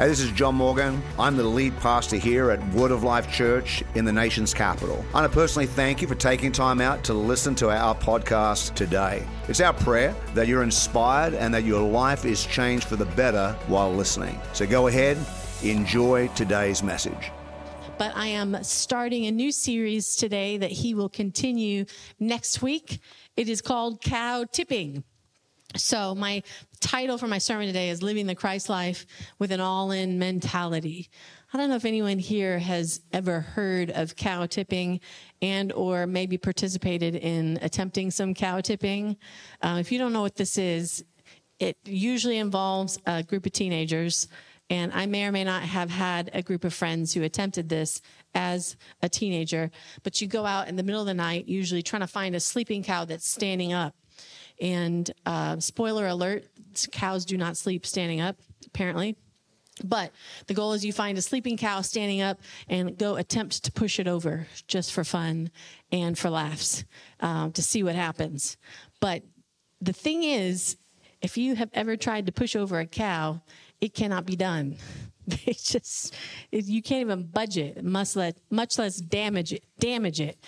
Hey, this is John Morgan. I'm the lead pastor here at Word of Life Church in the nation's capital. I want to personally thank you for taking time out to listen to our podcast today. It's our prayer that you're inspired and that your life is changed for the better while listening. So go ahead, enjoy today's message. But I am starting a new series today that he will continue next week. It is called Cow Tipping. So my title for my sermon today is Living the Christ Life with an All-In Mentality. I don't know if anyone here has ever heard of cow tipping and or maybe participated in attempting some cow tipping. If you don't know what this is, it usually involves a group of teenagers, and I may or may not have had a group of friends who attempted this as a teenager, but you go out in the middle of the night, usually trying to find a sleeping cow that's standing up. And spoiler alert, cows do not sleep standing up, apparently. But the goal is you find a sleeping cow standing up and go attempt to push it over just for fun and for laughs to see what happens. But the thing is, if you have ever tried to push over a cow, it cannot be done. You can't even budge it, much less damage it.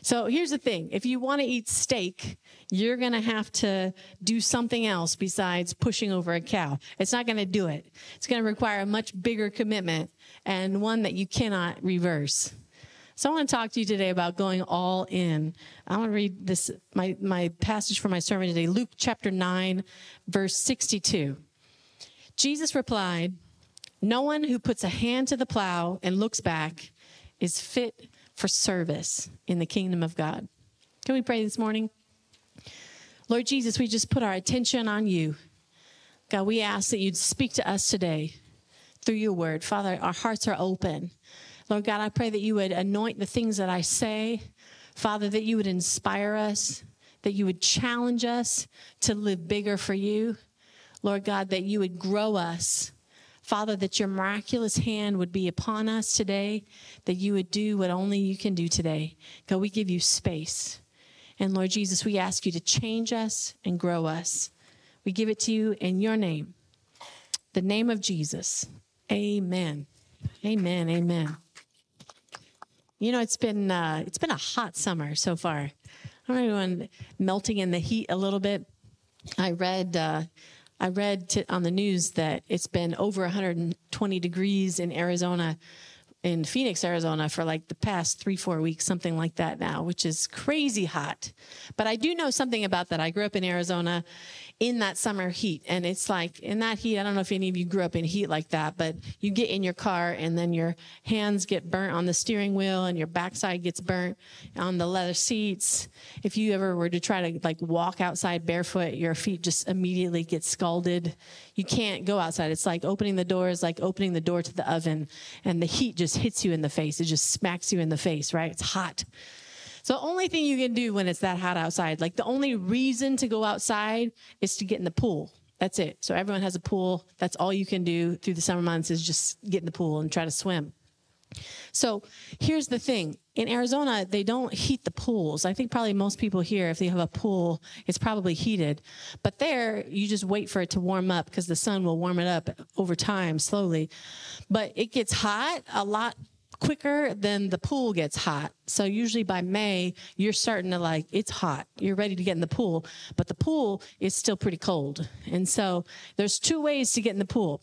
So here's the thing. If you want to eat steak, you're going to have to do something else besides pushing over a cow. It's not going to do it. It's going to require a much bigger commitment and one that you cannot reverse. So I want to talk to you today about going all in. I want to read this my passage for my sermon today, Luke chapter 9, verse 62. Jesus replied, "No one who puts a hand to the plow and looks back is fit for service in the kingdom of God." Can we pray this morning? Lord Jesus, we just put our attention on you. God, we ask that you'd speak to us today through your word. Father, our hearts are open. Lord God, I pray that you would anoint the things that I say. Father, that you would inspire us, that you would challenge us to live bigger for you. Lord God, that you would grow us. Father, that your miraculous hand would be upon us today, that you would do what only you can do today. God, we give you space. And Lord Jesus, we ask you to change us and grow us. We give it to you in your name, the name of Jesus. Amen. Amen. Amen. You know, it's been a hot summer so far. I don't know, everyone melting in the heat a little bit. I read on the news that it's been over 120 degrees in Arizona, in Phoenix, Arizona, for like the past 3-4 weeks, something like that now, which is crazy hot. But I do know something about that. I grew up in Arizona in that summer heat. And it's like in that heat, I don't know if any of you grew up in heat like that, but you get in your car and then your hands get burnt on the steering wheel and your backside gets burnt on the leather seats. If you ever were to try to like walk outside barefoot, your feet just immediately get scalded. You can't go outside. It's like opening the door is like opening the door to the oven, and the heat just hits you in the face. It just smacks you in the face, right? It's hot. So the only thing you can do when it's that hot outside, like the only reason to go outside is to get in the pool. That's it. So everyone has a pool. That's all you can do through the summer months is just get in the pool and try to swim. So here's the thing. In Arizona, they don't heat the pools. I think probably most people here, if they have a pool, it's probably heated. But there, you just wait for it to warm up because the sun will warm it up over time slowly. But it gets hot a lot quicker than the pool gets hot. So usually by May, you're starting to like, it's hot. You're ready to get in the pool. But the pool is still pretty cold. And so there's two ways to get in the pool.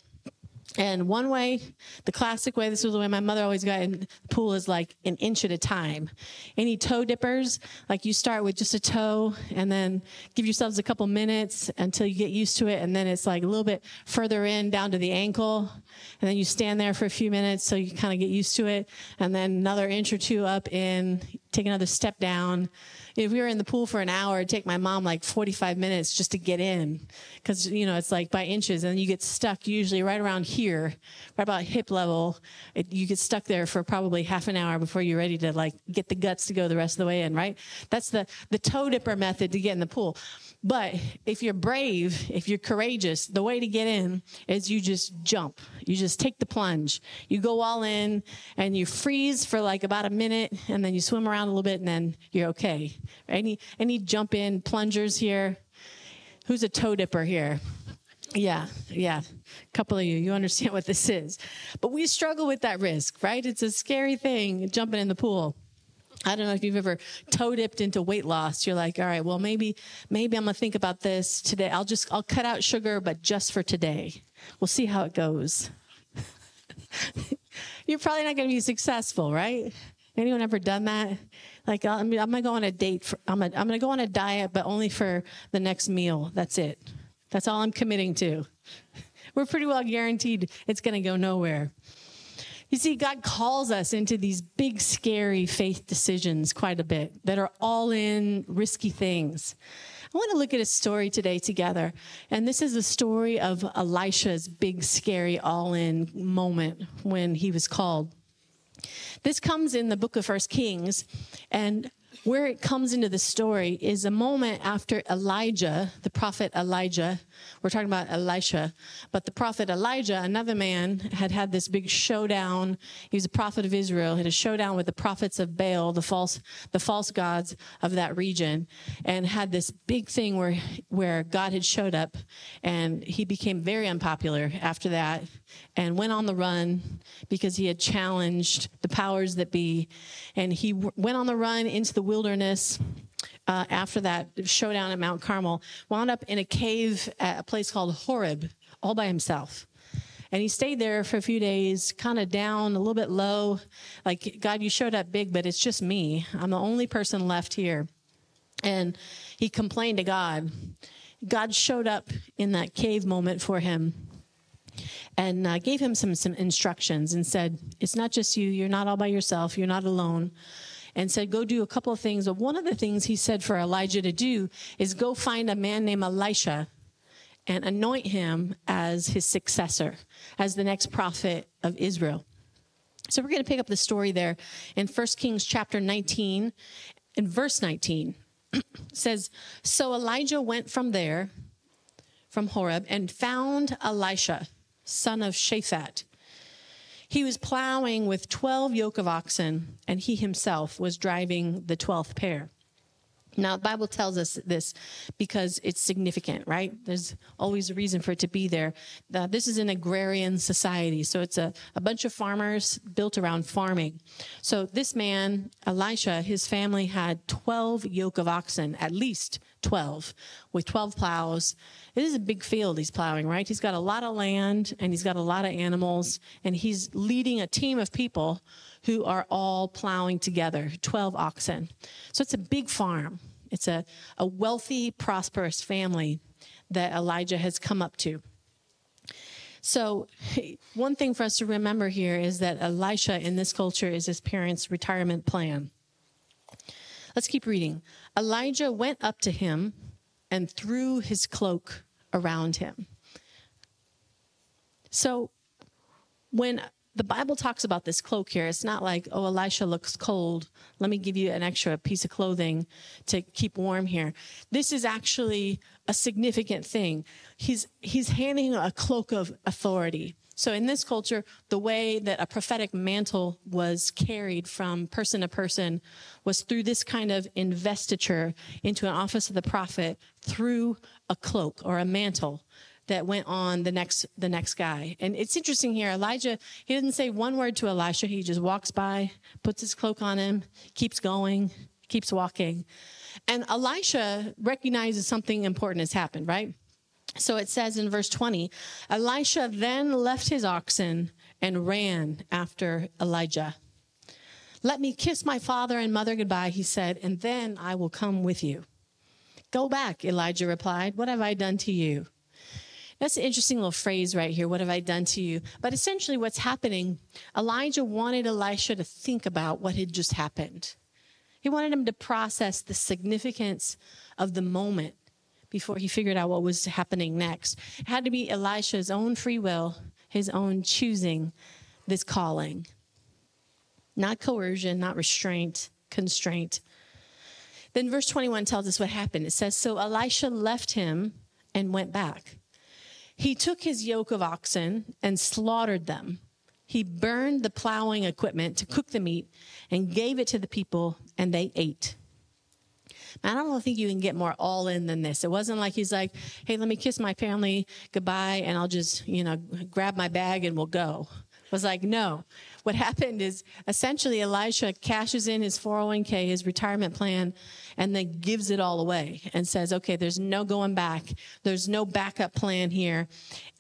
And one way, the classic way, this was the way my mother always got in the pool, is like an inch at a time. Any toe dippers, like you start with just a toe and then give yourselves a couple minutes until you get used to it. And then it's like a little bit further in down to the ankle. And then you stand there for a few minutes so you kind of get used to it. And then another inch or two up in, take another step down. If we were in the pool for an hour, it'd take my mom like 45 minutes just to get in. Because, you know, it's like by inches, and you get stuck usually right around here, right about hip level. You get stuck there for probably half an hour before you're ready to like get the guts to go the rest of the way in, right? That's the toe dipper method to get in the pool. But if you're brave, if you're courageous, the way to get in is you just jump. You just take the plunge. You go all in and you freeze for like about a minute, and then you swim around a little bit, and then you're okay. Any jump in plungers here? Who's a toe dipper here? Yeah. A couple of you understand what this is. But we struggle with that risk, right? It's a scary thing, jumping in the pool. I don't know if you've ever toe-dipped into weight loss. You're like, all right, well, maybe I'm going to think about this today. I'll cut out sugar, but just for today. We'll see how it goes. You're probably not going to be successful, right? Anyone ever done that? Like, I'm going to go on a date. I'm going to go on a diet, but only for the next meal. That's it. That's all I'm committing to. We're pretty well guaranteed it's going to go nowhere. You see, God calls us into these big, scary faith decisions quite a bit that are all in risky things. I want to look at a story today together. And this is the story of Elisha's big, scary, all-in moment when he was called. This comes in the book of 1 Kings. And where it comes into the story is a moment after Elijah, the prophet Elijah. We're talking about Elisha, but the prophet Elijah, another man, had this big showdown. He was a prophet of Israel, had a showdown with the prophets of Baal, the false gods of that region, and had this big thing where God had showed up, and he became very unpopular after that and went on the run because he had challenged the powers that be, and he went on the run into the wilderness. After that showdown at Mount Carmel, wound up in a cave at a place called Horeb, all by himself. And he stayed there for a few days, kind of down, a little bit low, like, God, you showed up big, but it's just me. I'm the only person left here. And he complained to God. God showed up in that cave moment for him and gave him some instructions and said, it's not just you. You're not all by yourself. You're not alone. And said, go do a couple of things. But one of the things he said for Elijah to do is go find a man named Elisha and anoint him as his successor, as the next prophet of Israel. So we're going to pick up the story there in 1 Kings chapter 19 and verse 19. It says, so Elijah went from Horeb, and found Elisha, son of Shaphat. He was plowing with 12 yoke of oxen, and he himself was driving the 12th pair. Now, the Bible tells us this because it's significant, right? There's always a reason for it to be there. This is an agrarian society, so it's a bunch of farmers built around farming. So this man, Elisha, his family had 12 yoke of oxen, at least 12, with 12 plows. It is a big field he's plowing, right? He's got a lot of land, and he's got a lot of animals, and he's leading a team of people who are all plowing together, 12 oxen. So it's a big farm. It's a wealthy, prosperous family that Elijah has come up to. So one thing for us to remember here is that Elisha in this culture is his parents' retirement plan. Let's keep reading. Elijah went up to him and threw his cloak around him. So when the Bible talks about this cloak here, it's not like, oh, Elisha looks cold, let me give you an extra piece of clothing to keep warm here. This is actually a significant thing. He's handing a cloak of authority. So in this culture, the way that a prophetic mantle was carried from person to person was through this kind of investiture into an office of the prophet through a cloak or a mantle that went on the next guy. And it's interesting here, Elijah, he didn't say one word to Elisha. He just walks by, puts his cloak on him, keeps going, keeps walking. And Elisha recognizes something important has happened, right? So it says in verse 20, Elisha then left his oxen and ran after Elijah. Let me kiss my father and mother goodbye, he said, and then I will come with you. Go back, Elijah replied. What have I done to you? That's an interesting little phrase right here. What have I done to you? But essentially what's happening, Elijah wanted Elisha to think about what had just happened. He wanted him to process the significance of the moment before he figured out what was happening next. It had to be Elisha's own free will, his own choosing this calling. Not coercion, not restraint, constraint. Then verse 21 tells us what happened. It says, so Elisha left him and went back. He took his yoke of oxen and slaughtered them. He burned the plowing equipment to cook the meat and gave it to the people, and they ate. Man, I don't think you can get more all in than this. It wasn't like he's like, hey, let me kiss my family goodbye and I'll just, grab my bag and we'll go. It was like, no. What happened is essentially Elisha cashes in his 401k, his retirement plan, and then gives it all away and says, okay, there's no going back. There's no backup plan here.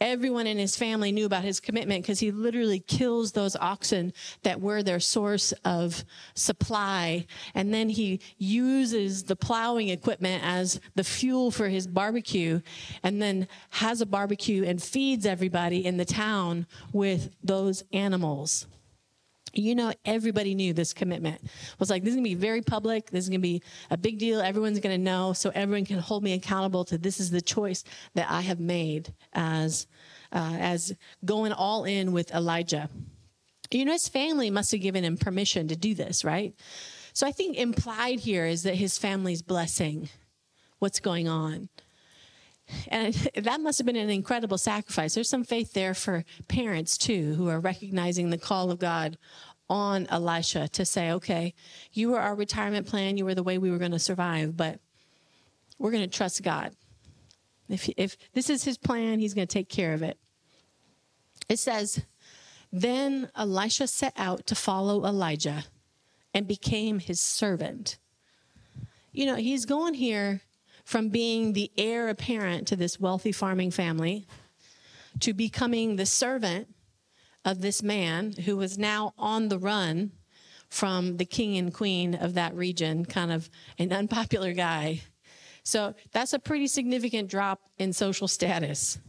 Everyone in his family knew about his commitment because he literally kills those oxen that were their source of supply. And then he uses the plowing equipment as the fuel for his barbecue and then has a barbecue and feeds everybody in the town with those animals. Everybody knew this commitment. It was like, this is going to be very public. This is going to be a big deal. Everyone's going to know. So everyone can hold me accountable to this is the choice that I have made as going all in with Elijah. His family must have given him permission to do this, right? So I think implied here is that his family's blessing what's going on. And that must have been an incredible sacrifice. There's some faith there for parents, too, who are recognizing the call of God on Elisha to say, okay, you were our retirement plan. You were the way we were going to survive, but we're going to trust God. If this is his plan, he's going to take care of it. It says, then Elisha set out to follow Elijah and became his servant. He's going here from being the heir apparent to this wealthy farming family to becoming the servant of this man who was now on the run from the king and queen of that region, kind of an unpopular guy. So that's a pretty significant drop in social status.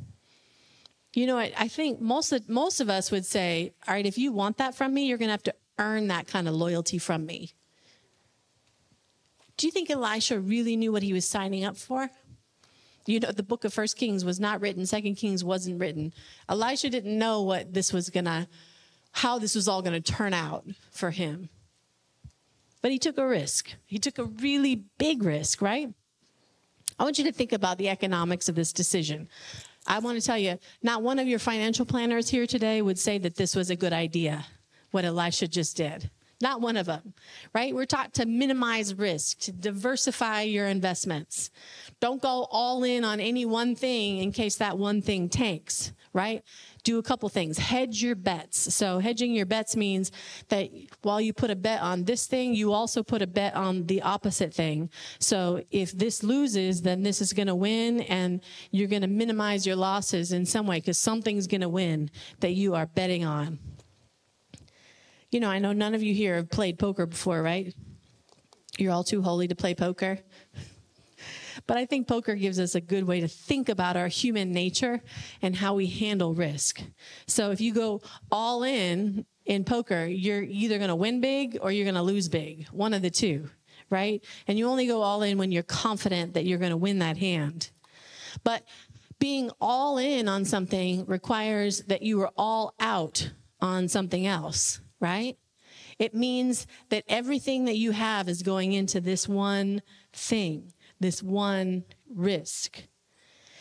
I think most of us would say, all right, if you want that from me, you're going to have to earn that kind of loyalty from me. Do you think Elisha really knew what he was signing up for? The book of 1 Kings was not written. 2 Kings wasn't written. Elisha didn't know how this was all going to turn out for him. But he took a risk. He took a really big risk, right? I want you to think about the economics of this decision. I want to tell you, not one of your financial planners here today would say that this was a good idea, what Elisha just did. Not one of them, right? We're taught to minimize risk, to diversify your investments. Don't go all in on any one thing in case that one thing tanks, right? Do a couple things. Hedge your bets. So hedging your bets means that while you put a bet on this thing, you also put a bet on the opposite thing. So if this loses, then this is going to win, and you're going to minimize your losses in some way because something's going to win that you are betting on. I know none of you here have played poker before, right? You're all too holy to play poker. But I think poker gives us a good way to think about our human nature and how we handle risk. So if you go all in poker, you're either going to win big or you're going to lose big. One of the two, right? And you only go all in when you're confident that you're going to win that hand. But being all in on something requires that you are all out on something else. Right? It means that everything that you have is going into this one thing, this one risk.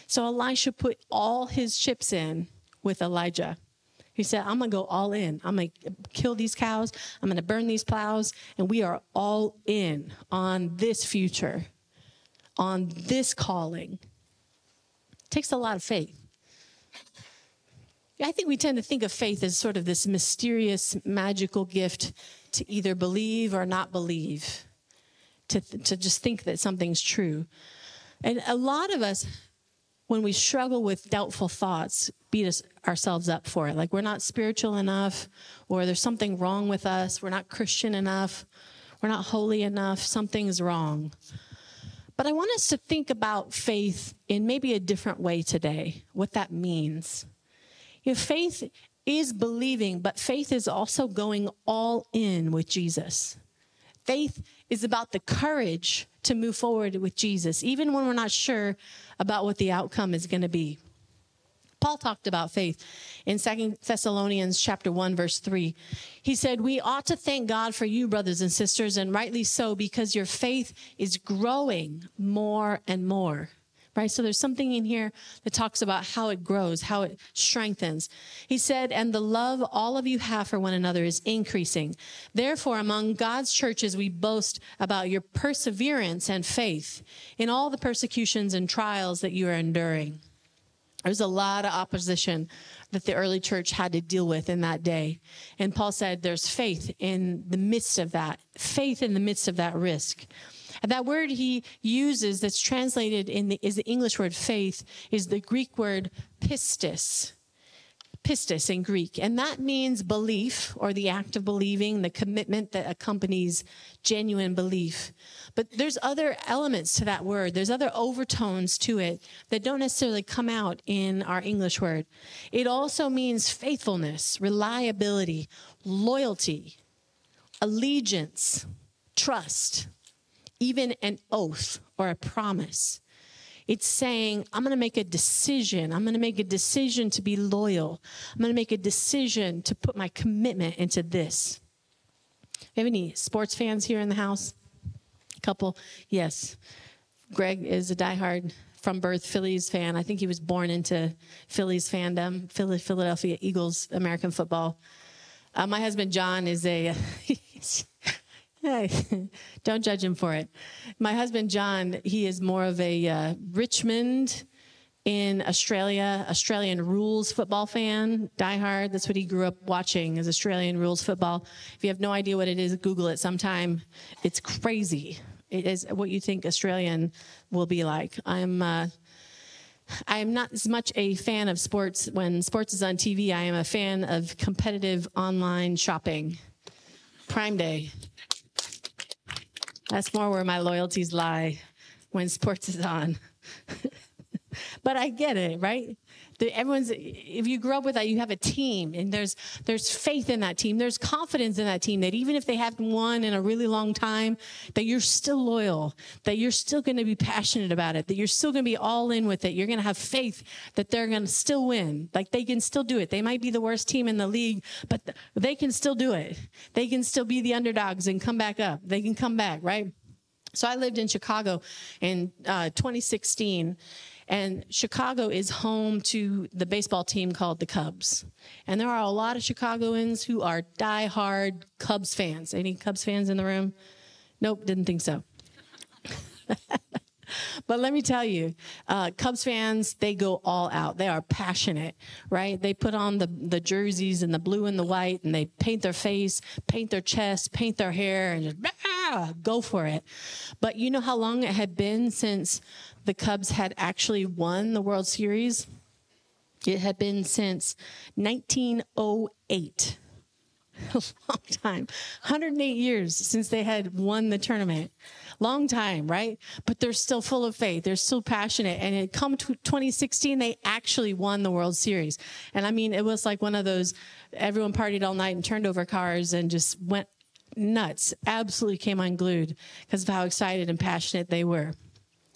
So Elisha put all his chips in with Elijah. He said, I'm going to go all in. I'm going to kill these cows. I'm going to burn these plows. And we are all in on this future, on this calling. It takes a lot of faith. I think we tend to think of faith as sort of this mysterious, magical gift to either believe or not believe, to just think that something's true. And a lot of us, when we struggle with doubtful thoughts, beat ourselves up for it. Like we're not spiritual enough, or there's something wrong with us. We're not Christian enough. We're not holy enough. Something's wrong. But I want us to think about faith in maybe a different way today, what that means. Faith is believing, but faith is also going all in with Jesus. Faith is about the courage to move forward with Jesus, even when we're not sure about what the outcome is going to be. Paul talked about faith in 2 Thessalonians chapter 1, verse 3. He said, we ought to thank God for you, brothers and sisters, and rightly so, because your faith is growing more and more. right? So there's something in here that talks about how it grows, how it strengthens. He said, and the love all of you have for one another is increasing. Therefore, among God's churches, we boast about your perseverance and faith in all the persecutions and trials that you are enduring. There's a lot of opposition that the early church had to deal with in that day. And Paul said there's faith in the midst of that, faith in the midst of that risk. And that word he uses that's translated is the English word faith, is the Greek word pistis. Pistis in Greek. And that means belief, or the act of believing, the commitment that accompanies genuine belief. But there's other elements to that word. There's other overtones to it that don't necessarily come out in our English word. It also means faithfulness, reliability, loyalty, allegiance, trust, even an oath or a promise. It's saying, I'm going to make a decision. I'm going to make a decision to be loyal. I'm going to make a decision to put my commitment into this. Do you have any sports fans here in the house? A couple? Yes. Greg is a diehard from birth Phillies fan. I think he was born into Phillies fandom, Philadelphia Eagles, American football. My husband, John, is a... Don't judge him for it. My husband, John, he is more of a Richmond in Australia, Australian rules football fan, diehard. That's what he grew up watching, is Australian rules football. If you have no idea what it is, Google it sometime. It's crazy. It is what you think Australian will be like. I am not as much a fan of sports. When sports is on TV, I am a fan of competitive online shopping. Prime Day. That's more where my loyalties lie when sports is on. But I get it, right? If you grow up with that, you have a team, and there's faith in that team. There's confidence in that team that even if they haven't won in a really long time, that you're still loyal, that you're still going to be passionate about it, that you're still going to be all in with it. You're going to have faith that they're going to still win. Like, they can still do it. They might be the worst team in the league, but they can still do it. They can still be the underdogs and come back up. They can come back, right? So I lived in Chicago in 2016, and Chicago is home to the baseball team called the Cubs. And there are a lot of Chicagoans who are diehard Cubs fans. Any Cubs fans in the room? Nope, didn't think so. But let me tell you, Cubs fans, they go all out. They are passionate, right? They put on the jerseys and the blue and the white, and they paint their face, paint their chest, paint their hair, and just go for it. But you know how long it had been since the Cubs had actually won the World Series? It had been since 1908. A long time. 108 years since they had won the tournament. Long time, right? But they're still full of faith. They're still passionate. And it come to 2016, they actually won the World Series. And I mean, it was like one of those, everyone partied all night and turned over cars and just went nuts. Absolutely came unglued because of how excited and passionate they were.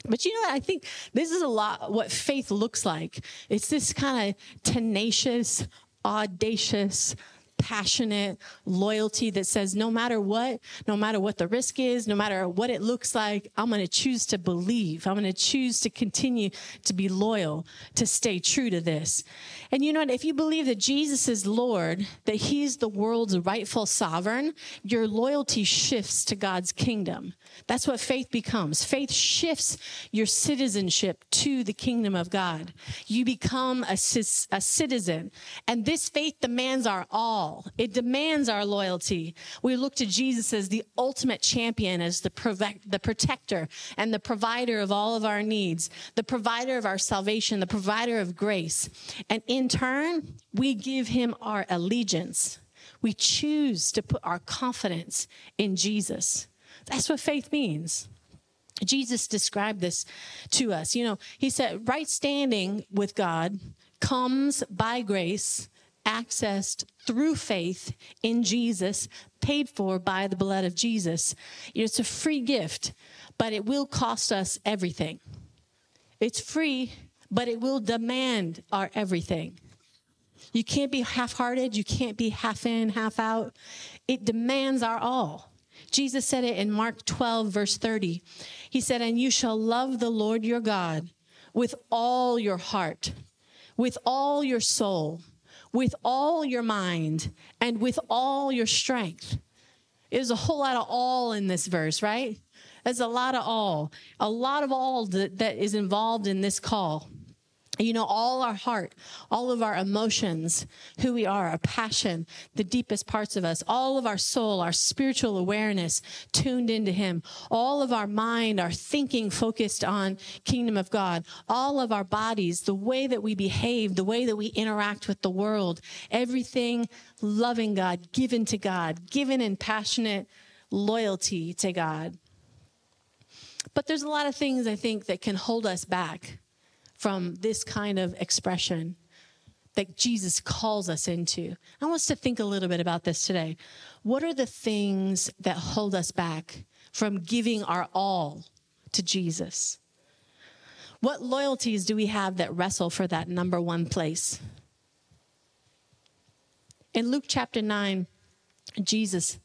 But you know what? I think this is a lot what faith looks like. It's this kind of tenacious, audacious, passionate loyalty that says, no matter what the risk is, no matter what it looks like, I'm going to choose to believe. I'm going to choose to continue to be loyal, to stay true to this. And you know what? If you believe that Jesus is Lord, that he's the world's rightful sovereign, your loyalty shifts to God's kingdom. That's what faith becomes. Faith shifts your citizenship to the kingdom of God. You become a citizen. And this faith demands our all. It demands our loyalty. We look to Jesus as the ultimate champion, as the protector and the provider of all of our needs, the provider of our salvation, the provider of grace. And in turn, we give him our allegiance. We choose to put our confidence in Jesus. That's what faith means. Jesus described this to us. You know, he said, right standing with God comes by grace, accessed through faith in Jesus, paid for by the blood of Jesus. It's a free gift, but it will cost us everything. It's free, but it will demand our everything. You can't be half-hearted. You can't be half in, half out. It demands our all. Jesus said it in Mark 12, verse 30. He said, and you shall love the Lord your God with all your heart, with all your soul, with all your mind, and with all your strength. There's a whole lot of all in this verse, right? There's a lot of all. A lot of all that is involved in this call. You know, all our heart, all of our emotions, who we are, our passion, the deepest parts of us, all of our soul, our spiritual awareness tuned into Him, all of our mind, our thinking focused on Kingdom of God, all of our bodies, the way that we behave, the way that we interact with the world, everything loving God, given to God, given in passionate loyalty to God. But there's a lot of things, I think, that can hold us back from this kind of expression that Jesus calls us into. I want us to think a little bit about this today. What are the things that hold us back from giving our all to Jesus? What loyalties do we have that wrestle for that number one place? In Luke chapter 9, Jesus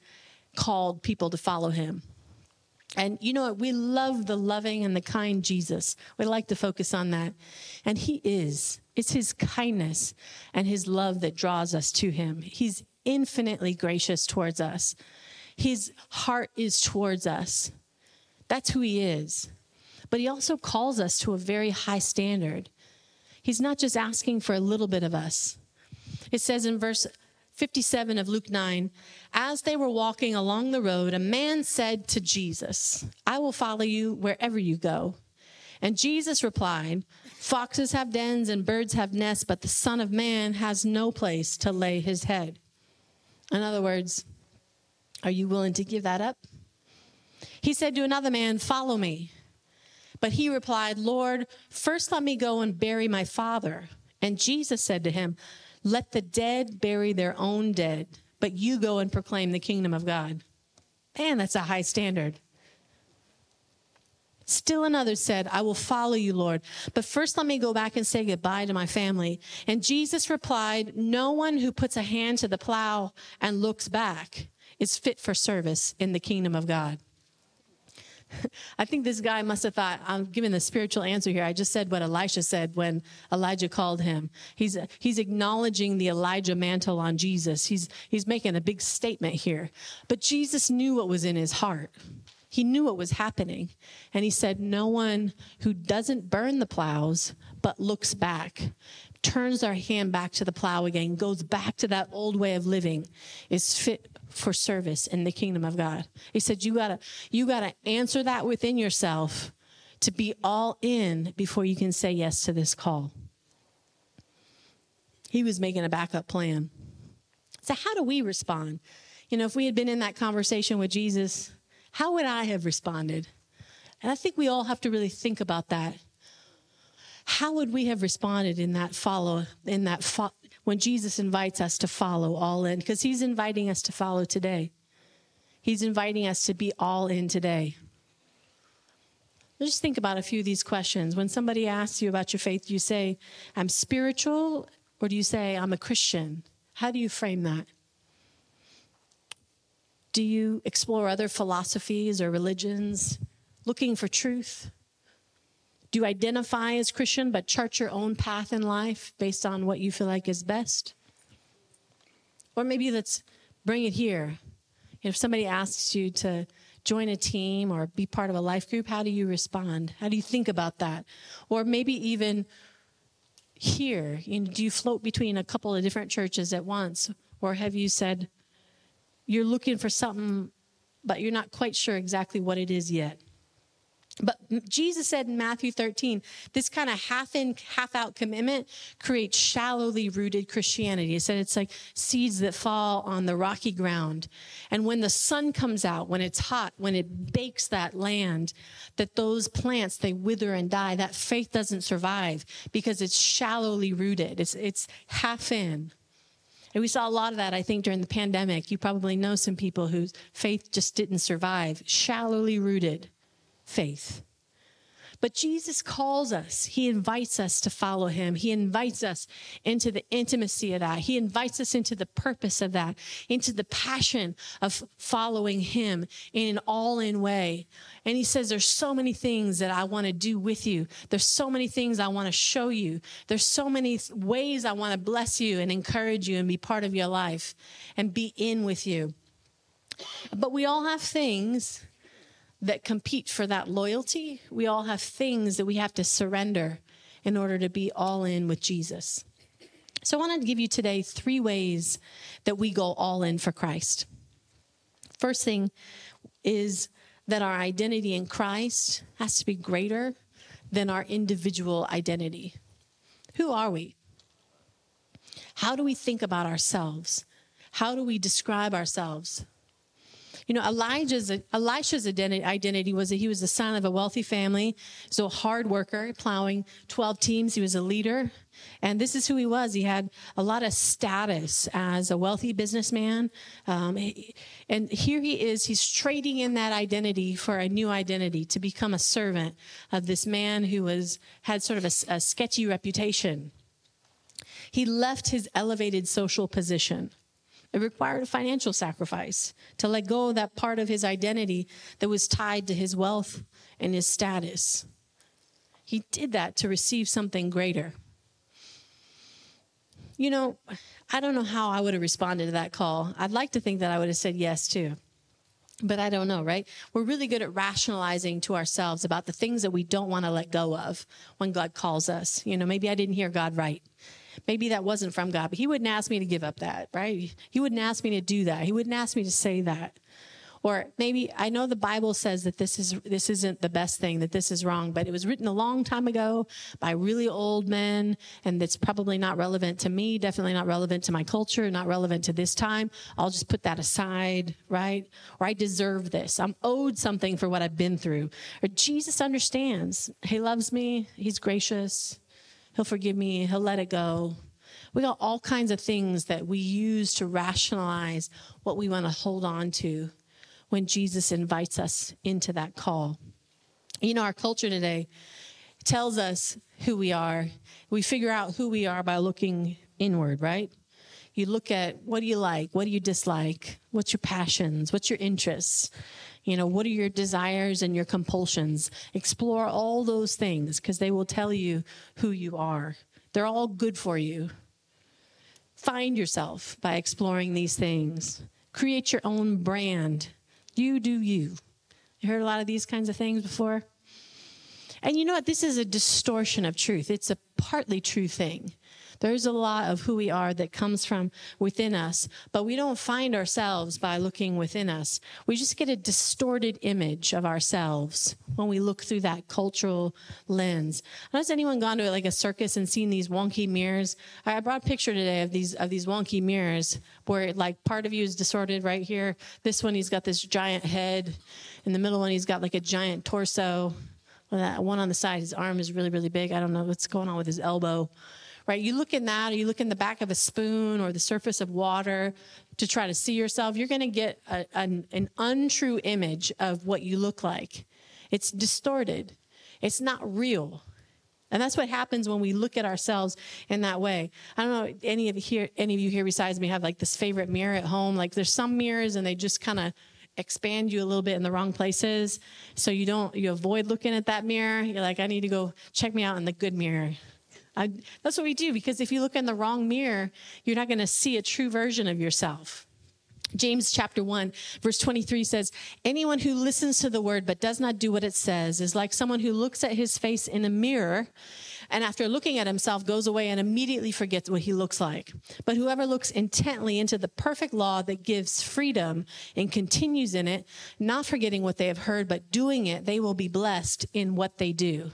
called people to follow Him. And you know what? We love the loving and the kind Jesus. We like to focus on that. And He is. It's His kindness and His love that draws us to Him. He's infinitely gracious towards us. His heart is towards us. That's who He is. But He also calls us to a very high standard. He's not just asking for a little bit of us. It says in verse 57 of Luke 9, as they were walking along the road, a man said to Jesus, I will follow you wherever you go. And Jesus replied, foxes have dens and birds have nests, but the Son of Man has no place to lay His head. In other words, are you willing to give that up? He said to another man, follow me. But he replied, Lord, first let me go and bury my father. And Jesus said to him, let the dead bury their own dead, but you go and proclaim the Kingdom of God. Man, that's a high standard. Still another said, I will follow you, Lord, but first let me go back and say goodbye to my family. And Jesus replied, no one who puts a hand to the plow and looks back is fit for service in the Kingdom of God. I think this guy must have thought, I'm giving the spiritual answer here. I just said what Elisha said when Elijah called him. He's acknowledging the Elijah mantle on Jesus. He's making a big statement here. But Jesus knew what was in His heart. He knew what was happening. And He said, no one who doesn't burn the plows but looks back, turns their hand back to the plow again, goes back to that old way of living, is fit for service in the Kingdom of God. He said, you gotta answer that within yourself to be all in before you can say yes to this call. He was making a backup plan. So how do we respond? You know, if we had been in that conversation with Jesus, how would I have responded? And I think we all have to really think about that. How would we have responded in that when Jesus invites us to follow all in? Because He's inviting us to follow today. He's inviting us to be all in today. Just think about a few of these questions. When somebody asks you about your faith, do you say, I'm spiritual, or do you say, I'm a Christian? How do you frame that? Do you explore other philosophies or religions, looking for truth? Do you identify as Christian, but chart your own path in life based on what you feel like is best? Or maybe let's bring it here. If somebody asks you to join a team or be part of a life group, how do you respond? How do you think about that? Or maybe even here, do you float between a couple of different churches at once? Or have you said, you're looking for something, but you're not quite sure exactly what it is yet? But Jesus said in Matthew 13, this kind of half-in, half-out commitment creates shallowly rooted Christianity. He said it's like seeds that fall on the rocky ground. And when the sun comes out, when it's hot, when it bakes that land, that those plants, they wither and die. That faith doesn't survive because it's shallowly rooted. It's half-in. And we saw a lot of that, I think, during the pandemic. You probably know some people whose faith just didn't survive, shallowly rooted faith. But Jesus calls us. He invites us to follow him. He invites us into the intimacy of that. He invites us into the purpose of that, into the passion of following him in an all-in way. And he says, there's so many things that I want to do with you. There's so many things I want to show you. There's so many ways I want to bless you and encourage you and be part of your life and be in with you. But we all have things that compete for that loyalty. We all have things that we have to surrender in order to be all in with Jesus. So I wanted to give you today 3 ways that we go all in for Christ. First thing is that our identity in Christ has to be greater than our individual identity. Who are we? How do we think about ourselves? How do we describe ourselves? You know, Elisha's identity was that he was the son of a wealthy family, so a hard worker, plowing 12 teams. He was a leader, and this is who he was. He had a lot of status as a wealthy businessman, and here he is. He's trading in that identity for a new identity to become a servant of this man who had sort of a sketchy reputation. He left his elevated social position. It required a financial sacrifice to let go of that part of his identity that was tied to his wealth and his status. He did that to receive something greater. You know, I don't know how I would have responded to that call. I'd like to think that I would have said yes, too. But I don't know, right? We're really good at rationalizing to ourselves about the things that we don't want to let go of when God calls us. You know, maybe I didn't hear God right. Maybe that wasn't from God, but he wouldn't ask me to give up that, right? He wouldn't ask me to do that. He wouldn't ask me to say that. Or maybe I know the Bible says that this isn't the best thing, that this is wrong, but it was written a long time ago by really old men, and that's probably not relevant to me, definitely not relevant to my culture, not relevant to this time. I'll just put that aside, right? Or I deserve this. I'm owed something for what I've been through. Or Jesus understands. He loves me. He's gracious. He'll forgive me. He'll let it go. We got all kinds of things that we use to rationalize what we want to hold on to when Jesus invites us into that call. You know, our culture today tells us who we are. We figure out who we are by looking inward, right? You look at what do you like? What do you dislike? What's your passions? What's your interests? You know, what are your desires and your compulsions? Explore all those things because they will tell you who you are. They're all good for you. Find yourself by exploring these things. Create your own brand. You do you. You heard a lot of these kinds of things before? And you know what? This is a distortion of truth. It's a partly true thing. There's a lot of who we are that comes from within us, but we don't find ourselves by looking within us. We just get a distorted image of ourselves when we look through that cultural lens. Has anyone gone to like a circus and seen these wonky mirrors? I brought a picture today of these wonky mirrors where like part of you is distorted right here. This one, he's got this giant head. In the middle one, he's got like a giant torso. That one on the side, his arm is really, really big. I don't know what's going on with his elbow. Right, you look in that, or you look in the back of a spoon or the surface of water to try to see yourself, you're going to get an untrue image of what you look like. It's distorted. It's not real. And that's what happens when we look at ourselves in that way. I don't know if any of you here besides me have like this favorite mirror at home. Like there's some mirrors and they just kind of expand you a little bit in the wrong places. So you avoid looking at that mirror. You're like, I need to go check me out in the good mirror. That's what we do, because if you look in the wrong mirror, you're not going to see a true version of yourself. James chapter 1, verse 23 says, anyone who listens to the word but does not do what it says is like someone who looks at his face in a mirror and after looking at himself goes away and immediately forgets what he looks like. But whoever looks intently into the perfect law that gives freedom and continues in it, not forgetting what they have heard but doing it, they will be blessed in what they do.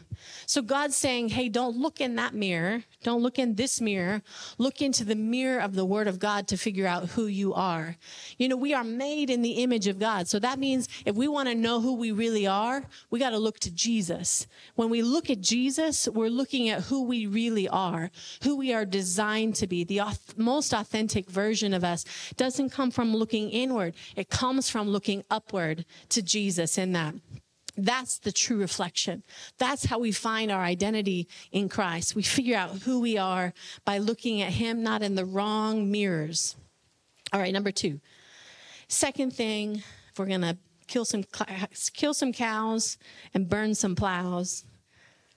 So God's saying, hey, don't look in that mirror. Don't look in this mirror. Look into the mirror of the Word of God to figure out who you are. You know, we are made in the image of God. So that means if we want to know who we really are, we got to look to Jesus. When we look at Jesus, we're looking at who we really are, who we are designed to be. The most authentic version of us doesn't come from looking inward. It comes from looking upward to Jesus in that. That's the true reflection. That's how we find our identity in Christ. We figure out who we are by looking at him, not in the wrong mirrors. All right, number two. Second thing, if we're going to kill some cows and burn some plows,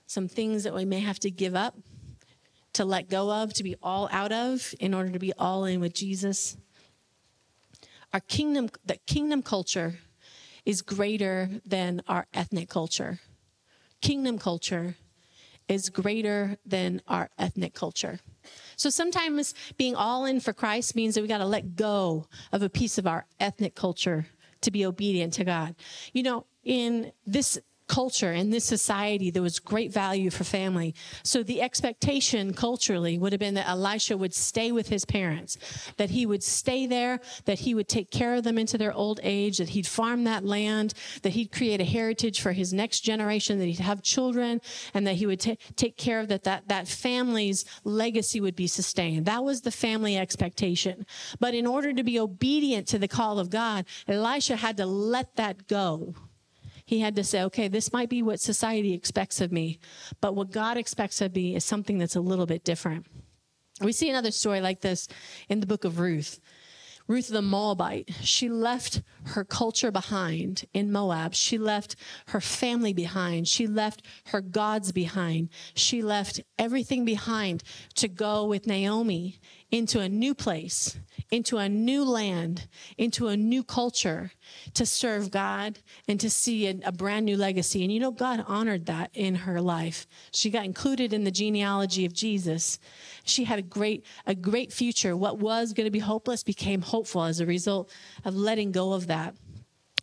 some things that we may have to give up, to let go of, to be all out of in order to be all in with Jesus. Our kingdom, the kingdom culture is greater than our ethnic culture. Kingdom culture is greater than our ethnic culture. So sometimes being all in for Christ means that we got to let go of a piece of our ethnic culture to be obedient to God. You know, in this culture, in this society, there was great value for family. So the expectation culturally would have been that Elisha would stay with his parents, that he would stay there, that he would take care of them into their old age, that he'd farm that land, that he'd create a heritage for his next generation, that he'd have children, and that he would take care of that family's legacy would be sustained. That was the family expectation. But in order to be obedient to the call of God, Elisha had to let that go. He had to say, okay, this might be what society expects of me, but what God expects of me is something that's a little bit different. We see another story like this in the book of Ruth. Ruth the Moabite, she left her culture behind in Moab. She left her family behind. She left her gods behind. She left everything behind to go with Naomi into a new place, into a new land, into a new culture to serve God and to see a brand new legacy. And you know, God honored that in her life. She got included in the genealogy of Jesus. She had a great future. What was going to be hopeless became hopeful as a result of letting go of that.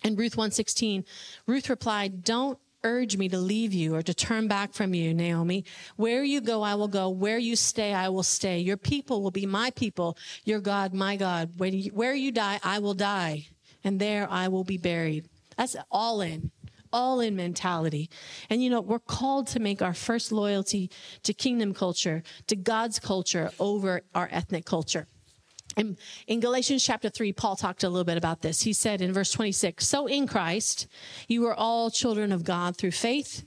In Ruth 1:16, Ruth replied, "Don't urge me to leave you or to turn back from you, Naomi. Where you go, I will go. Where you stay, I will stay. Your people will be my people. Your God, my God. Where you die, I will die. And there I will be buried." That's all in mentality. And you know, we're called to make our first loyalty to kingdom culture, to God's culture over our ethnic culture. And in Galatians chapter 3, Paul talked a little bit about this. He said in verse 26, "So in Christ, you are all children of God through faith.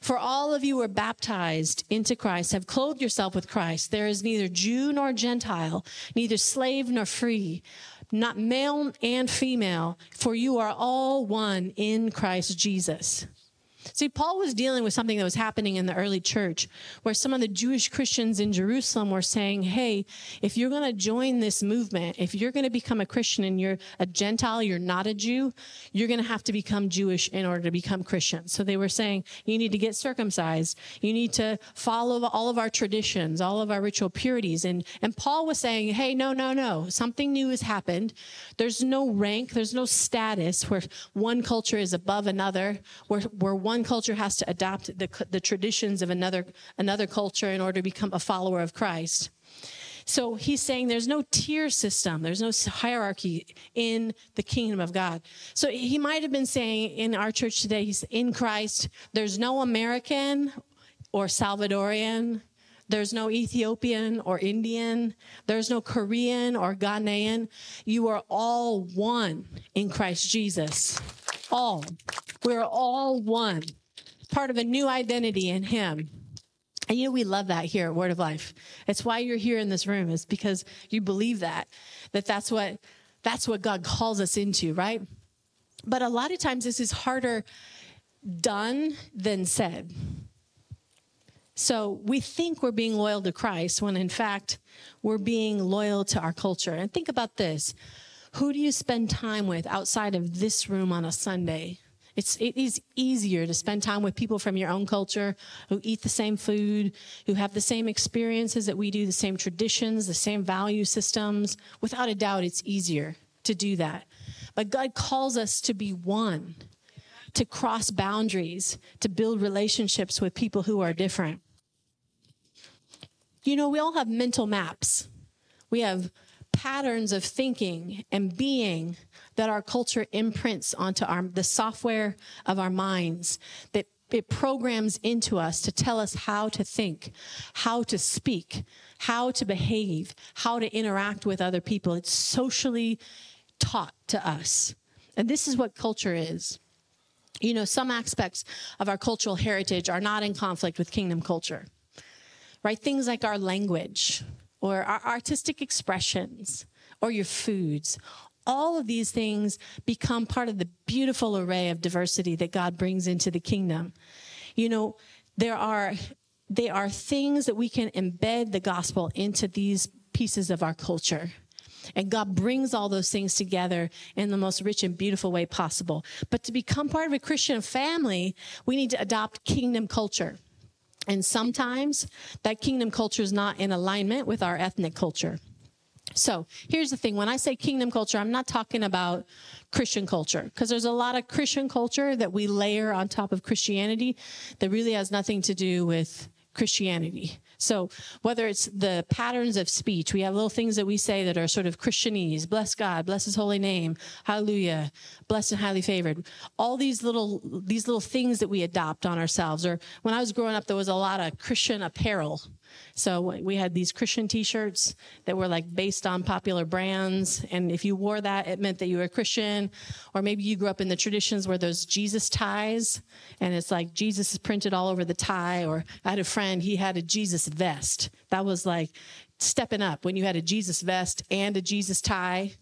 For all of you were baptized into Christ, have clothed yourself with Christ. There is neither Jew nor Gentile, neither slave nor free, not male and female, for you are all one in Christ Jesus." See, Paul was dealing with something that was happening in the early church where some of the Jewish Christians in Jerusalem were saying, hey, if you're going to join this movement, if you're going to become a Christian and you're a Gentile, you're not a Jew, you're going to have to become Jewish in order to become Christian. So they were saying, you need to get circumcised. You need to follow all of our traditions, all of our ritual purities. And Paul was saying, hey, no. Something new has happened. There's no rank. There's no status where one culture is above another, where one culture has to adopt the traditions of another culture in order to become a follower of Christ. So he's saying there's no tier system. There's no hierarchy in the kingdom of God. So he might have been saying in our church today, he's in Christ, there's no American or Salvadorian. There's no Ethiopian or Indian. There's no Korean or Ghanaian. You are all one in Christ Jesus. All. We're all one, part of a new identity in him. And you know, we love that here at Word of Life. It's why you're here in this room, is because you believe that's what God calls us into, right? But a lot of times this is harder done than said. So we think we're being loyal to Christ when in fact we're being loyal to our culture. And think about this. Who do you spend time with outside of this room on a Sunday? It is easier to spend time with people from your own culture who eat the same food, who have the same experiences that we do, the same traditions, the same value systems. Without a doubt, it's easier to do that. But God calls us to be one, to cross boundaries, to build relationships with people who are different. You know, we all have mental maps. We have patterns of thinking and being that our culture imprints onto the software of our minds, that it programs into us to tell us how to think, how to speak, how to behave, how to interact with other people. It's socially taught to us. And this is what culture is. you know, some aspects of our cultural heritage are not in conflict with kingdom culture, right? Things like our language or our artistic expressions or your foods. All of these things become part of the beautiful array of diversity that God brings into the kingdom. You know, there are things that we can embed the gospel into these pieces of our culture. And God brings all those things together in the most rich and beautiful way possible. But to become part of a Christian family, we need to adopt kingdom culture. And sometimes that kingdom culture is not in alignment with our ethnic culture. So here's the thing. When I say kingdom culture, I'm not talking about Christian culture, because there's a lot of Christian culture that we layer on top of Christianity that really has nothing to do with Christianity. So whether it's the patterns of speech, we have little things that we say that are sort of Christianese, bless God, bless his holy name, hallelujah, blessed and highly favored. All these little things that we adopt on ourselves. Or when I was growing up, there was a lot of Christian apparel. So we had these Christian t-shirts that were like based on popular brands. And if you wore that, it meant that you were a Christian. Or maybe you grew up in the traditions where those Jesus ties, and it's like Jesus is printed all over the tie. Or I had a friend, he had a Jesus vest. That was like stepping up when you had a Jesus vest and a Jesus tie.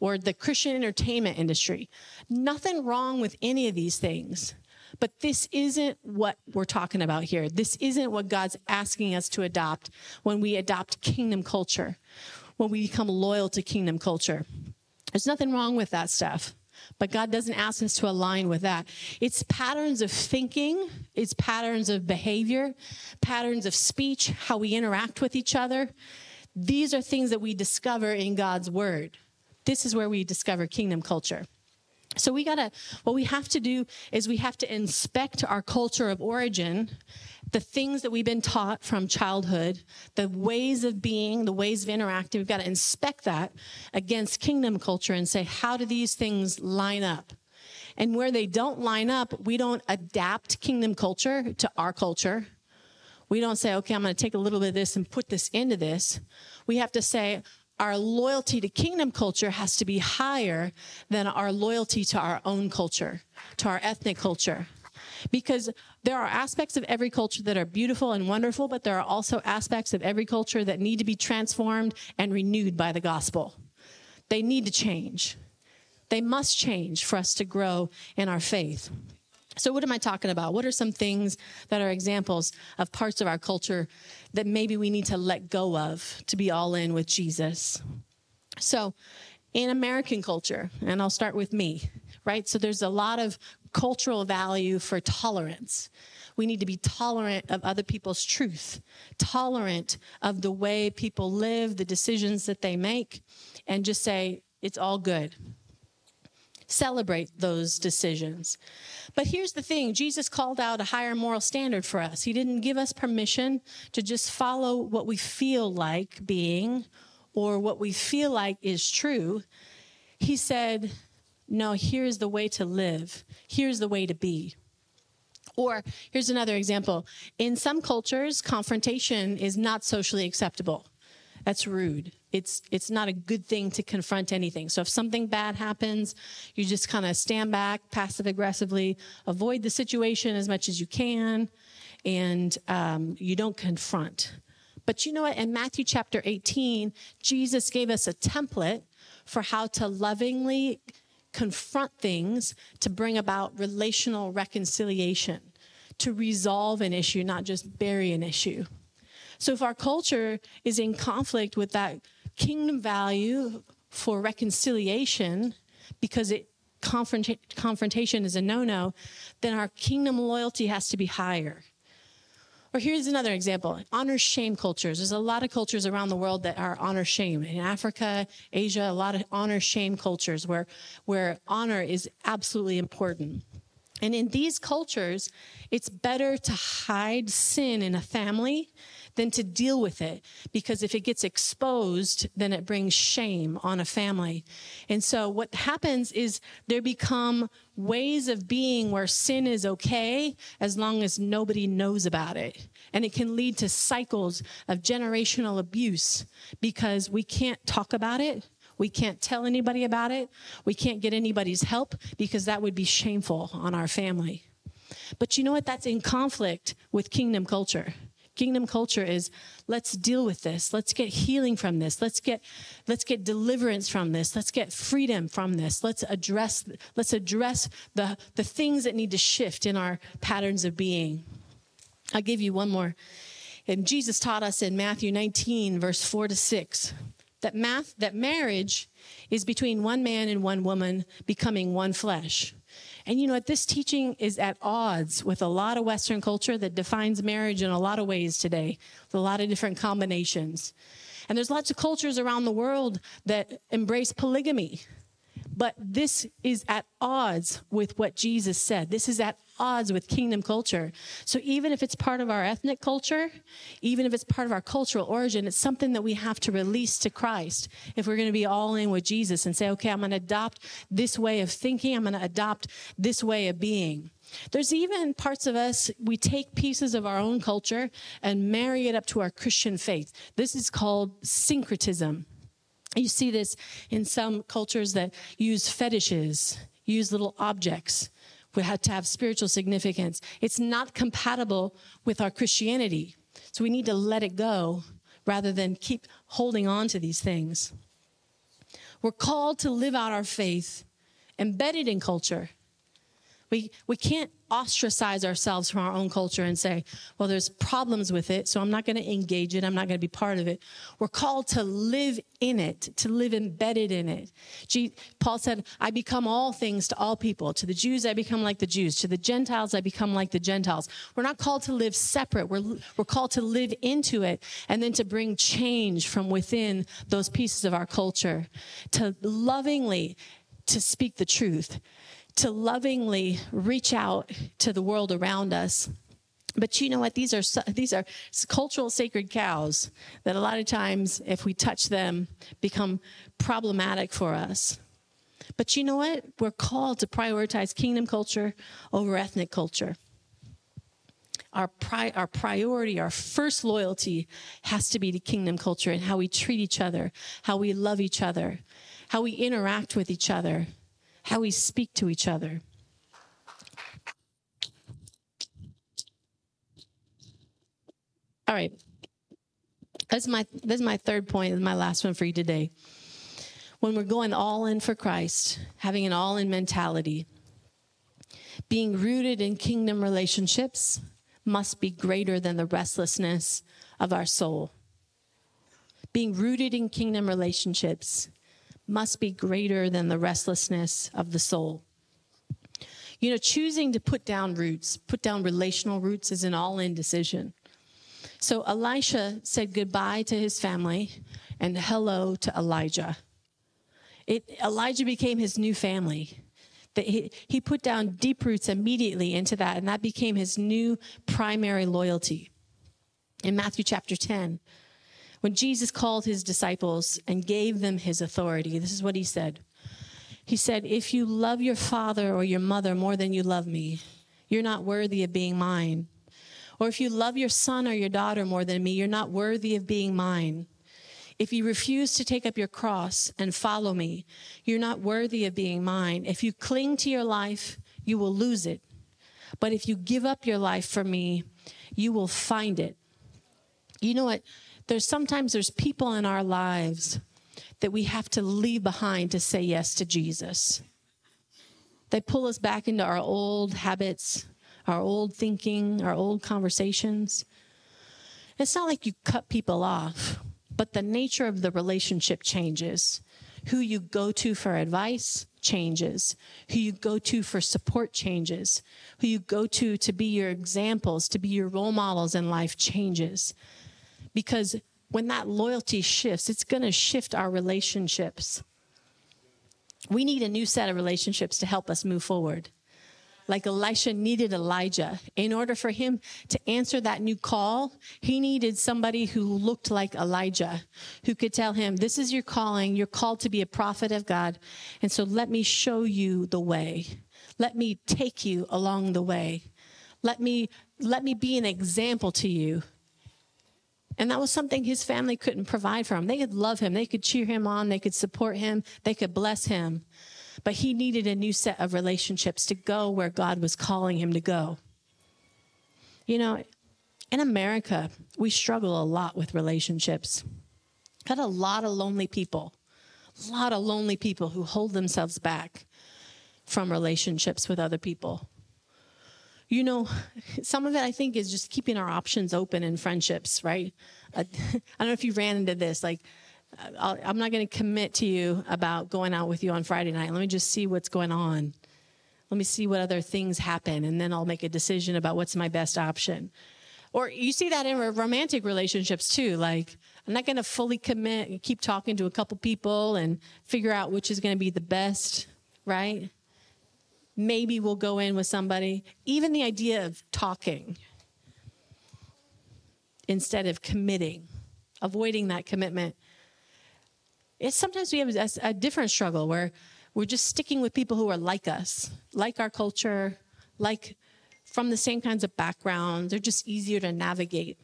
Or the Christian entertainment industry. Nothing wrong with any of these things. But this isn't what we're talking about here. This isn't what God's asking us to adopt when we adopt kingdom culture, when we become loyal to kingdom culture. There's nothing wrong with that stuff, but God doesn't ask us to align with that. It's patterns of thinking, it's patterns of behavior, patterns of speech, how we interact with each other. These are things that we discover in God's word. This is where we discover kingdom culture. So what we have to do is we have to inspect our culture of origin, the things that we've been taught from childhood, the ways of being, the ways of interacting. We've got to inspect that against kingdom culture and say, how do these things line up? And where they don't line up, we don't adapt kingdom culture to our culture. We don't say, okay, I'm going to take a little bit of this and put this into this. We have to say, our loyalty to kingdom culture has to be higher than our loyalty to our own culture, to our ethnic culture. Because there are aspects of every culture that are beautiful and wonderful, but there are also aspects of every culture that need to be transformed and renewed by the gospel. They need to change. They must change for us to grow in our faith. So what am I talking about? What are some things that are examples of parts of our culture that maybe we need to let go of to be all in with Jesus? So in American culture, and I'll start with me, right? So there's a lot of cultural value for tolerance. We need to be tolerant of other people's truth, tolerant of the way people live, the decisions that they make, and just say, it's all good. Celebrate those decisions. But here's the thing. Jesus called out a higher moral standard for us. He didn't give us permission to just follow what we feel like being or what we feel like is true. He said, no, here's the way to live. Here's the way to be. Or here's another example. In some cultures, confrontation is not socially acceptable. That's rude. It's not a good thing to confront anything. So if something bad happens, you just kind of stand back, passive aggressively, avoid the situation as much as you can, and you don't confront. But you know what? In Matthew chapter 18, Jesus gave us a template for how to lovingly confront things to bring about relational reconciliation, to resolve an issue, not just bury an issue. So if our culture is in conflict with that kingdom value for reconciliation, because confrontation is a no-no, then our kingdom loyalty has to be higher. Or here's another example, honor-shame cultures. There's a lot of cultures around the world that are honor-shame. In Africa, Asia, a lot of honor-shame cultures where honor is absolutely important. And in these cultures, it's better to hide sin in a family than to deal with it, because if it gets exposed, then it brings shame on a family. And so what happens is there become ways of being where sin is okay as long as nobody knows about it. And it can lead to cycles of generational abuse because we can't talk about it. We can't tell anybody about it. We can't get anybody's help because that would be shameful on our family. But you know what? That's in conflict with kingdom culture. Kingdom culture is, let's deal with this. Let's get healing from this. Let's get deliverance from this. Let's get freedom from this. Let's address the things that need to shift in our patterns of being. I'll give you one more. And Jesus taught us in Matthew 19, verse 4-6, that marriage is between one man and one woman becoming one flesh. And you know what? This teaching is at odds with a lot of Western culture that defines marriage in a lot of ways today, with a lot of different combinations. And there's lots of cultures around the world that embrace polygamy. But this is at odds with what Jesus said. This is at odds with kingdom culture. So even if it's part of our ethnic culture, even if it's part of our cultural origin, it's something that we have to release to Christ if we're going to be all in with Jesus and say, okay, I'm going to adopt this way of thinking. I'm going to adopt this way of being. There's even parts of us, we take pieces of our own culture and marry it up to our Christian faith. This is called syncretism. You see this in some cultures that use fetishes, use little objects to have spiritual significance. It's not compatible with our Christianity. So we need to let it go rather than keep holding on to these things. We're called to live out our faith embedded in culture. We can't ostracize ourselves from our own culture and say, well, there's problems with it, so I'm not going to engage it. I'm not going to be part of it. We're called to live in it, to live embedded in it. Paul said, I become all things to all people. To the Jews, I become like the Jews. To the Gentiles, I become like the Gentiles. We're not called to live separate. We're called to live into it and then to bring change from within those pieces of our culture, to lovingly to speak the truth, to lovingly reach out to the world around us. But you know what? These are cultural sacred cows that a lot of times, if we touch them, become problematic for us. But you know what? We're called to prioritize kingdom culture over ethnic culture. Our priority, our first loyalty has to be to kingdom culture and how we treat each other, how we love each other, how we interact with each other, how we speak to each other. All right. That's my third point, my last one for you today. When we're going all in for Christ, having an all-in mentality, being rooted in kingdom relationships must be greater than the restlessness of our soul. Being rooted in kingdom relationships must be greater than the restlessness of the soul. You know, choosing to put down roots, put down relational roots is an all-in decision. So Elisha said goodbye to his family and hello to Elijah. Elijah became his new family. He put down deep roots immediately into that, and that became his new primary loyalty. In Matthew chapter 10, when Jesus called his disciples and gave them his authority, this is what he said. He said, if you love your father or your mother more than you love me, you're not worthy of being mine. Or if you love your son or your daughter more than me, you're not worthy of being mine. If you refuse to take up your cross and follow me, you're not worthy of being mine. If you cling to your life, you will lose it. But if you give up your life for me, you will find it. You know what? Sometimes there's people in our lives that we have to leave behind to say yes to Jesus. They pull us back into our old habits, our old thinking, our old conversations. It's not like you cut people off, but the nature of the relationship changes. Who you go to for advice changes. Who you go to for support changes. Who you go to be your examples, to be your role models in life changes. Because when that loyalty shifts, it's going to shift our relationships. We need a new set of relationships to help us move forward. Like Elisha needed Elijah. In order for him to answer that new call, he needed somebody who looked like Elijah, who could tell him, this is your calling. You're called to be a prophet of God. And so let me show you the way. Let me take you along the way. Let me be an example to you. And that was something his family couldn't provide for him. They could love him. They could cheer him on. They could support him. They could bless him. But he needed a new set of relationships to go where God was calling him to go. You know, in America, we struggle a lot with relationships. Got a lot of lonely people. A lot of lonely people who hold themselves back from relationships with other people. You know, some of it, I think, is just keeping our options open in friendships, right? I don't know if you ran into this. Like, I'm not going to commit to you about going out with you on Friday night. Let me just see what's going on. Let me see what other things happen, and then I'll make a decision about what's my best option. Or you see that in romantic relationships, too. Like, I'm not going to fully commit and keep talking to a couple people and figure out which is going to be the best, right? Maybe we'll go in with somebody. Even the idea of talking instead of committing, avoiding that commitment. It's sometimes we have a different struggle where we're just sticking with people who are like us, like our culture, like from the same kinds of backgrounds. They're just easier to navigate.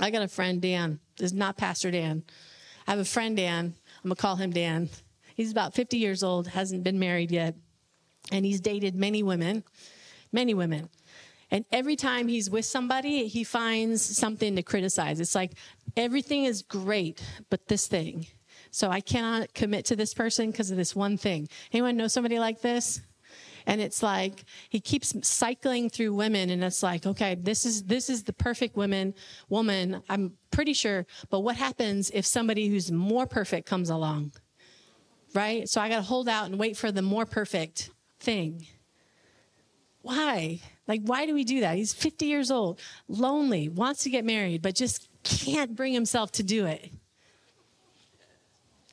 I got a friend, Dan. This is not Pastor Dan. I have a friend, Dan. I'm going to call him Dan. He's about 50 years old, hasn't been married yet. And he's dated many women. And every time he's with somebody, he finds something to criticize. It's like, everything is great, but this thing. So I cannot commit to this person because of this one thing. Anyone know somebody like this? And it's like, he keeps cycling through women, and it's like, okay, this is the perfect woman, I'm pretty sure. But what happens if somebody who's more perfect comes along, right? So I got to hold out and wait for the more perfect thing. Why? Like, why do we do that? He's 50 years old, lonely, wants to get married, but just can't bring himself to do it.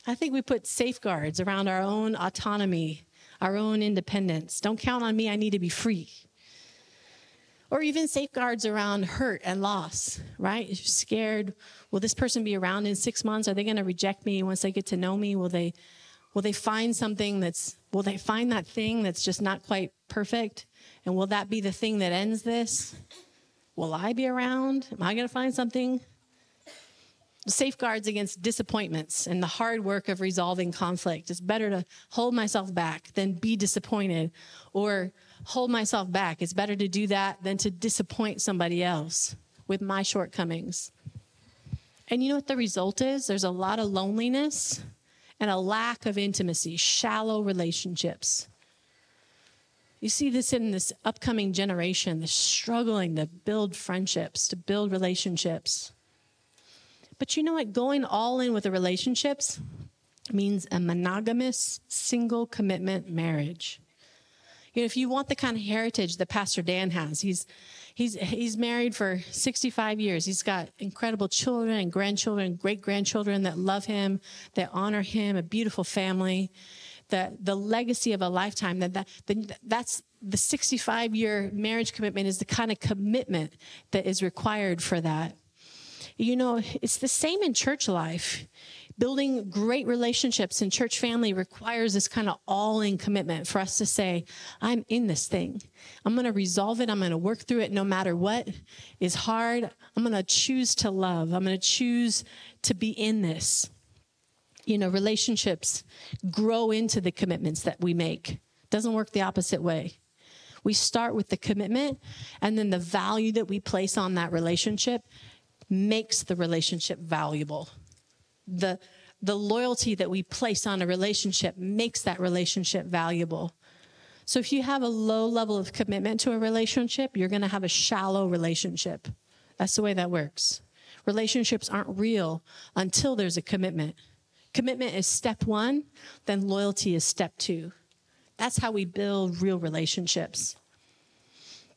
I think we put safeguards around our own autonomy, our own independence. Don't count on me, I need to be free. Or even safeguards around hurt and loss, right? You're scared, will this person be around in 6 months? Are they going to reject me once they get to know me? Will they find something that thing that's just not quite perfect? And will that be the thing that ends this? Will I be around? Am I going to find something? Safeguards against disappointments and the hard work of resolving conflict. It's better to hold myself back than be disappointed, or hold myself back. It's better to do that than to disappoint somebody else with my shortcomings. And you know what the result is? There's a lot of loneliness and a lack of intimacy, shallow relationships. You see this in this upcoming generation, the struggling to build friendships, to build relationships. But you know what? Going all in with the relationships means a monogamous, single commitment marriage. You know, if you want the kind of heritage that Pastor Dan has, he's married for 65 years. He's got incredible children and grandchildren, great-grandchildren that love him, that honor him, a beautiful family, the legacy of a lifetime. That's the 65-year marriage commitment is the kind of commitment that is required for that. You know, it's the same in church life. Building great relationships in church family requires this kind of all-in commitment for us to say, I'm in this thing. I'm going to resolve it. I'm going to work through it no matter what is hard. I'm going to choose to love. I'm going to choose to be in this. You know, relationships grow into the commitments that we make. It doesn't work the opposite way. We start with the commitment, and then the value that we place on that relationship makes the relationship valuable. The loyalty that we place on a relationship makes that relationship valuable. So if you have a low level of commitment to a relationship, you're going to have a shallow relationship. That's the way that works. Relationships aren't real until there's a commitment. Commitment is step one, then loyalty is step two. That's how we build real relationships.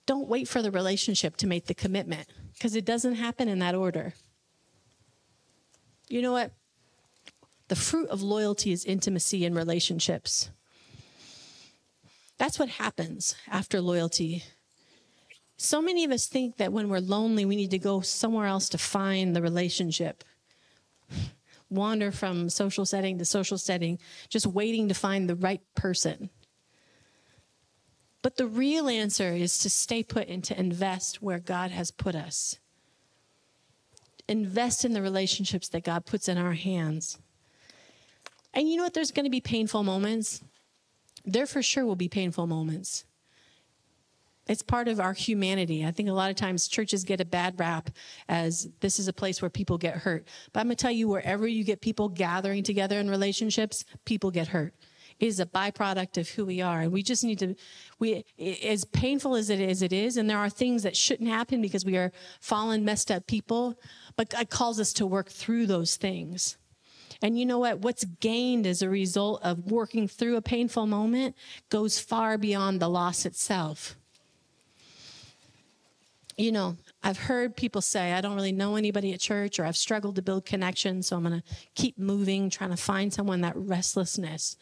Don't wait for the relationship to make the commitment, because it doesn't happen in that order. You know what? The fruit of loyalty is intimacy in relationships. That's what happens after loyalty. So many of us think that when we're lonely, we need to go somewhere else to find the relationship. Wander from social setting to social setting, just waiting to find the right person. But the real answer is to stay put and to invest where God has put us. invest in the relationships that God puts in our hands. And you know what? There's going to be painful moments. There for sure will be painful moments. It's part of our humanity. I think a lot of times churches get a bad rap as this is a place where people get hurt. But I'm going to tell you, wherever you get people gathering together in relationships, people get hurt. It is a byproduct of who we are. And we just need to, as painful as it is, and there are things that shouldn't happen because we are fallen, messed up people, but God calls us to work through those things. And you know what? What's gained as a result of working through a painful moment goes far beyond the loss itself. You know, I've heard people say, I don't really know anybody at church, or I've struggled to build connections, so I'm going to keep moving, trying to find someone. That restlessness.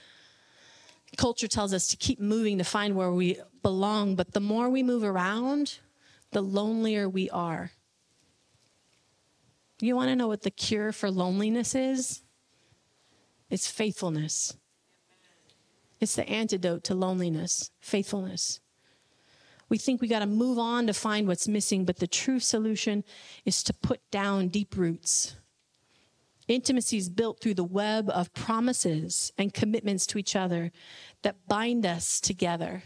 Culture tells us to keep moving to find where we belong, but the more we move around, the lonelier we are. You want to know what the cure for loneliness is? It's faithfulness. It's the antidote to loneliness, faithfulness. We think we got to move on to find what's missing, but the true solution is to put down deep roots. Intimacy is built through the web of promises and commitments to each other that bind us together.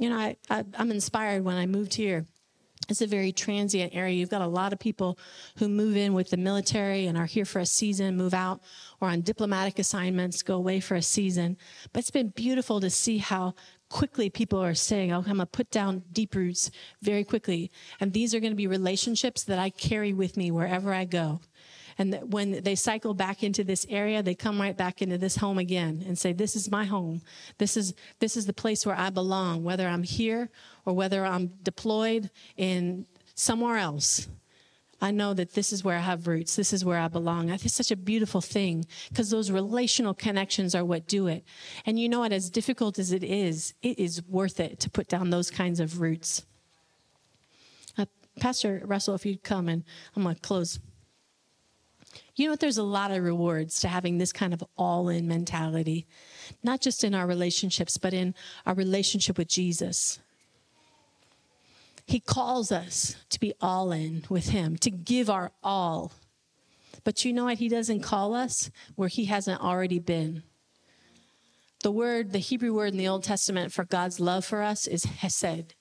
You know, I'm inspired when I moved here. It's a very transient area. You've got a lot of people who move in with the military and are here for a season, move out, or on diplomatic assignments, go away for a season. But it's been beautiful to see how quickly people are saying, oh, I'm going to put down deep roots very quickly. And these are going to be relationships that I carry with me wherever I go. And that when they cycle back into this area, they come right back into this home again and say, this is my home. This is the place where I belong, whether I'm here or whether I'm deployed in somewhere else. I know that this is where I have roots. This is where I belong. I think it's such a beautiful thing because those relational connections are what do it. And you know what? As difficult as it is worth it to put down those kinds of roots. Pastor Russell, if you'd come, and I'm going to close. You know what? There's a lot of rewards to having this kind of all-in mentality, not just in our relationships, but in our relationship with Jesus. He calls us to be all in with him, to give our all. But you know what? He doesn't call us where he hasn't already been. The Hebrew word in the Old Testament for God's love for us is hesed.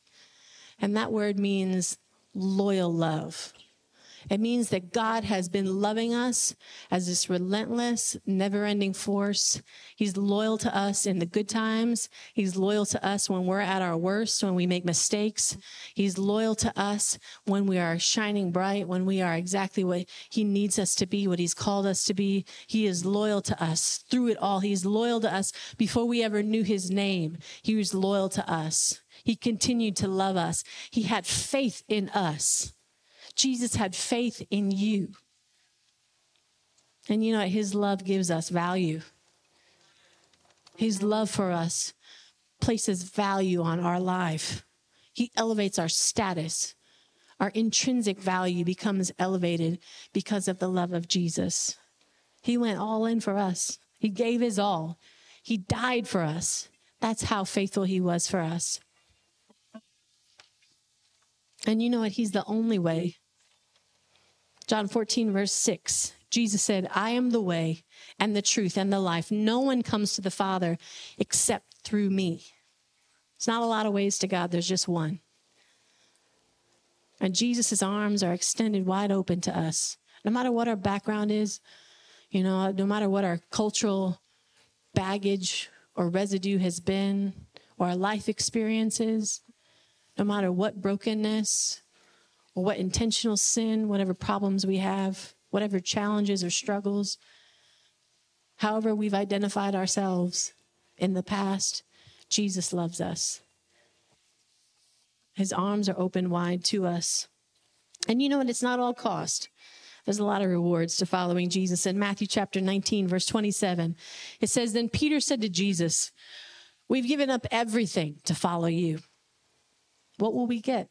And that word means loyal love. It means that God has been loving us as this relentless, never-ending force. He's loyal to us in the good times. He's loyal to us when we're at our worst, when we make mistakes. He's loyal to us when we are shining bright, when we are exactly what he needs us to be, what he's called us to be. He is loyal to us through it all. He's loyal to us before we ever knew his name. He was loyal to us. He continued to love us. He had faith in us. Jesus had faith in you. And you know, his love gives us value. His love for us places value on our life. He elevates our status. Our intrinsic value becomes elevated because of the love of Jesus. He went all in for us. He gave his all. He died for us. That's how faithful he was for us. And you know what? He's the only way. John 14, verse 6, Jesus said, I am the way and the truth and the life. No one comes to the Father except through me. It's not a lot of ways to God. There's just one. And Jesus' arms are extended wide open to us. No matter what our background is, you know, no matter what our cultural baggage or residue has been, or our life experiences, no matter what brokenness or what intentional sin, whatever problems we have, whatever challenges or struggles, however we've identified ourselves in the past, Jesus loves us. His arms are open wide to us. And you know what? It's not all cost. There's a lot of rewards to following Jesus. In Matthew chapter 19, verse 27, it says, Then Peter said to Jesus, We've given up everything to follow you. What will we get?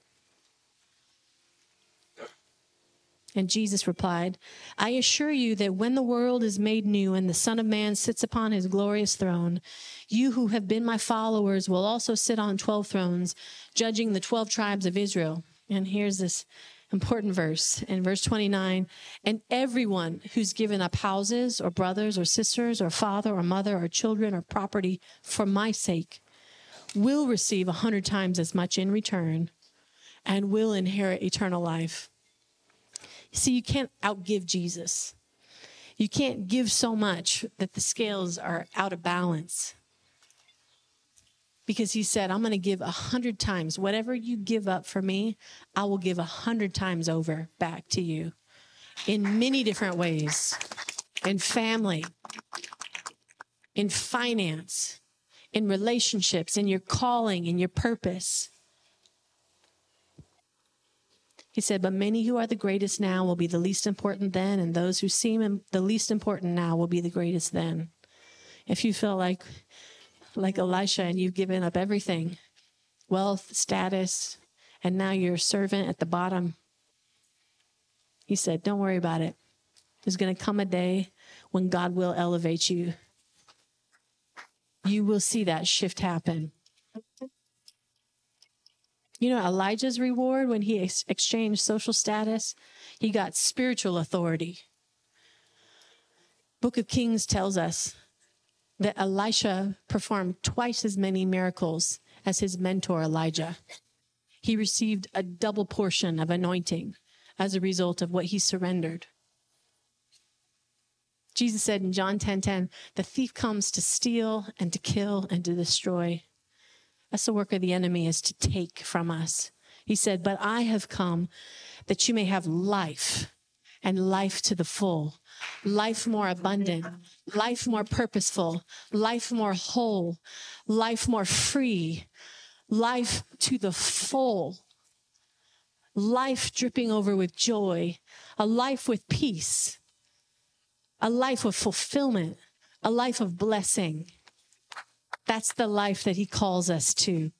And Jesus replied, I assure you that when the world is made new and the Son of Man sits upon his glorious throne, you who have been my followers will also sit on 12 thrones, judging the 12 tribes of Israel. And here's this. important verse in verse 29. And everyone who's given up houses or brothers or sisters or father or mother or children or property for my sake will receive 100 times as much in return and will inherit eternal life. See, you can't outgive Jesus. You can't give so much that the scales are out of balance. Because he said, I'm going to give 100 times. Whatever you give up for me, I will give 100 times over back to you in many different ways. In family, in finance, in relationships, in your calling, in your purpose. He said, but many who are the greatest now will be the least important then, and those who seem the least important now will be the greatest then. If you feel like Elisha and you've given up everything, wealth, status, and now you're a servant at the bottom, he said, don't worry about it. There's going to come a day when God will elevate you. You will see that shift happen. You know, Elijah's reward when he exchanged social status, he got spiritual authority. Book of Kings tells us that Elisha performed twice as many miracles as his mentor Elijah. He received a double portion of anointing as a result of what he surrendered. Jesus said in John 10:10, the thief comes to steal and to kill and to destroy. That's the work of the enemy, is to take from us. He said, but I have come that you may have life, and life to the full, life more abundant, life more purposeful, life more whole, life more free, life to the full, life dripping over with joy, a life with peace, a life of fulfillment, a life of blessing. That's the life that he calls us to.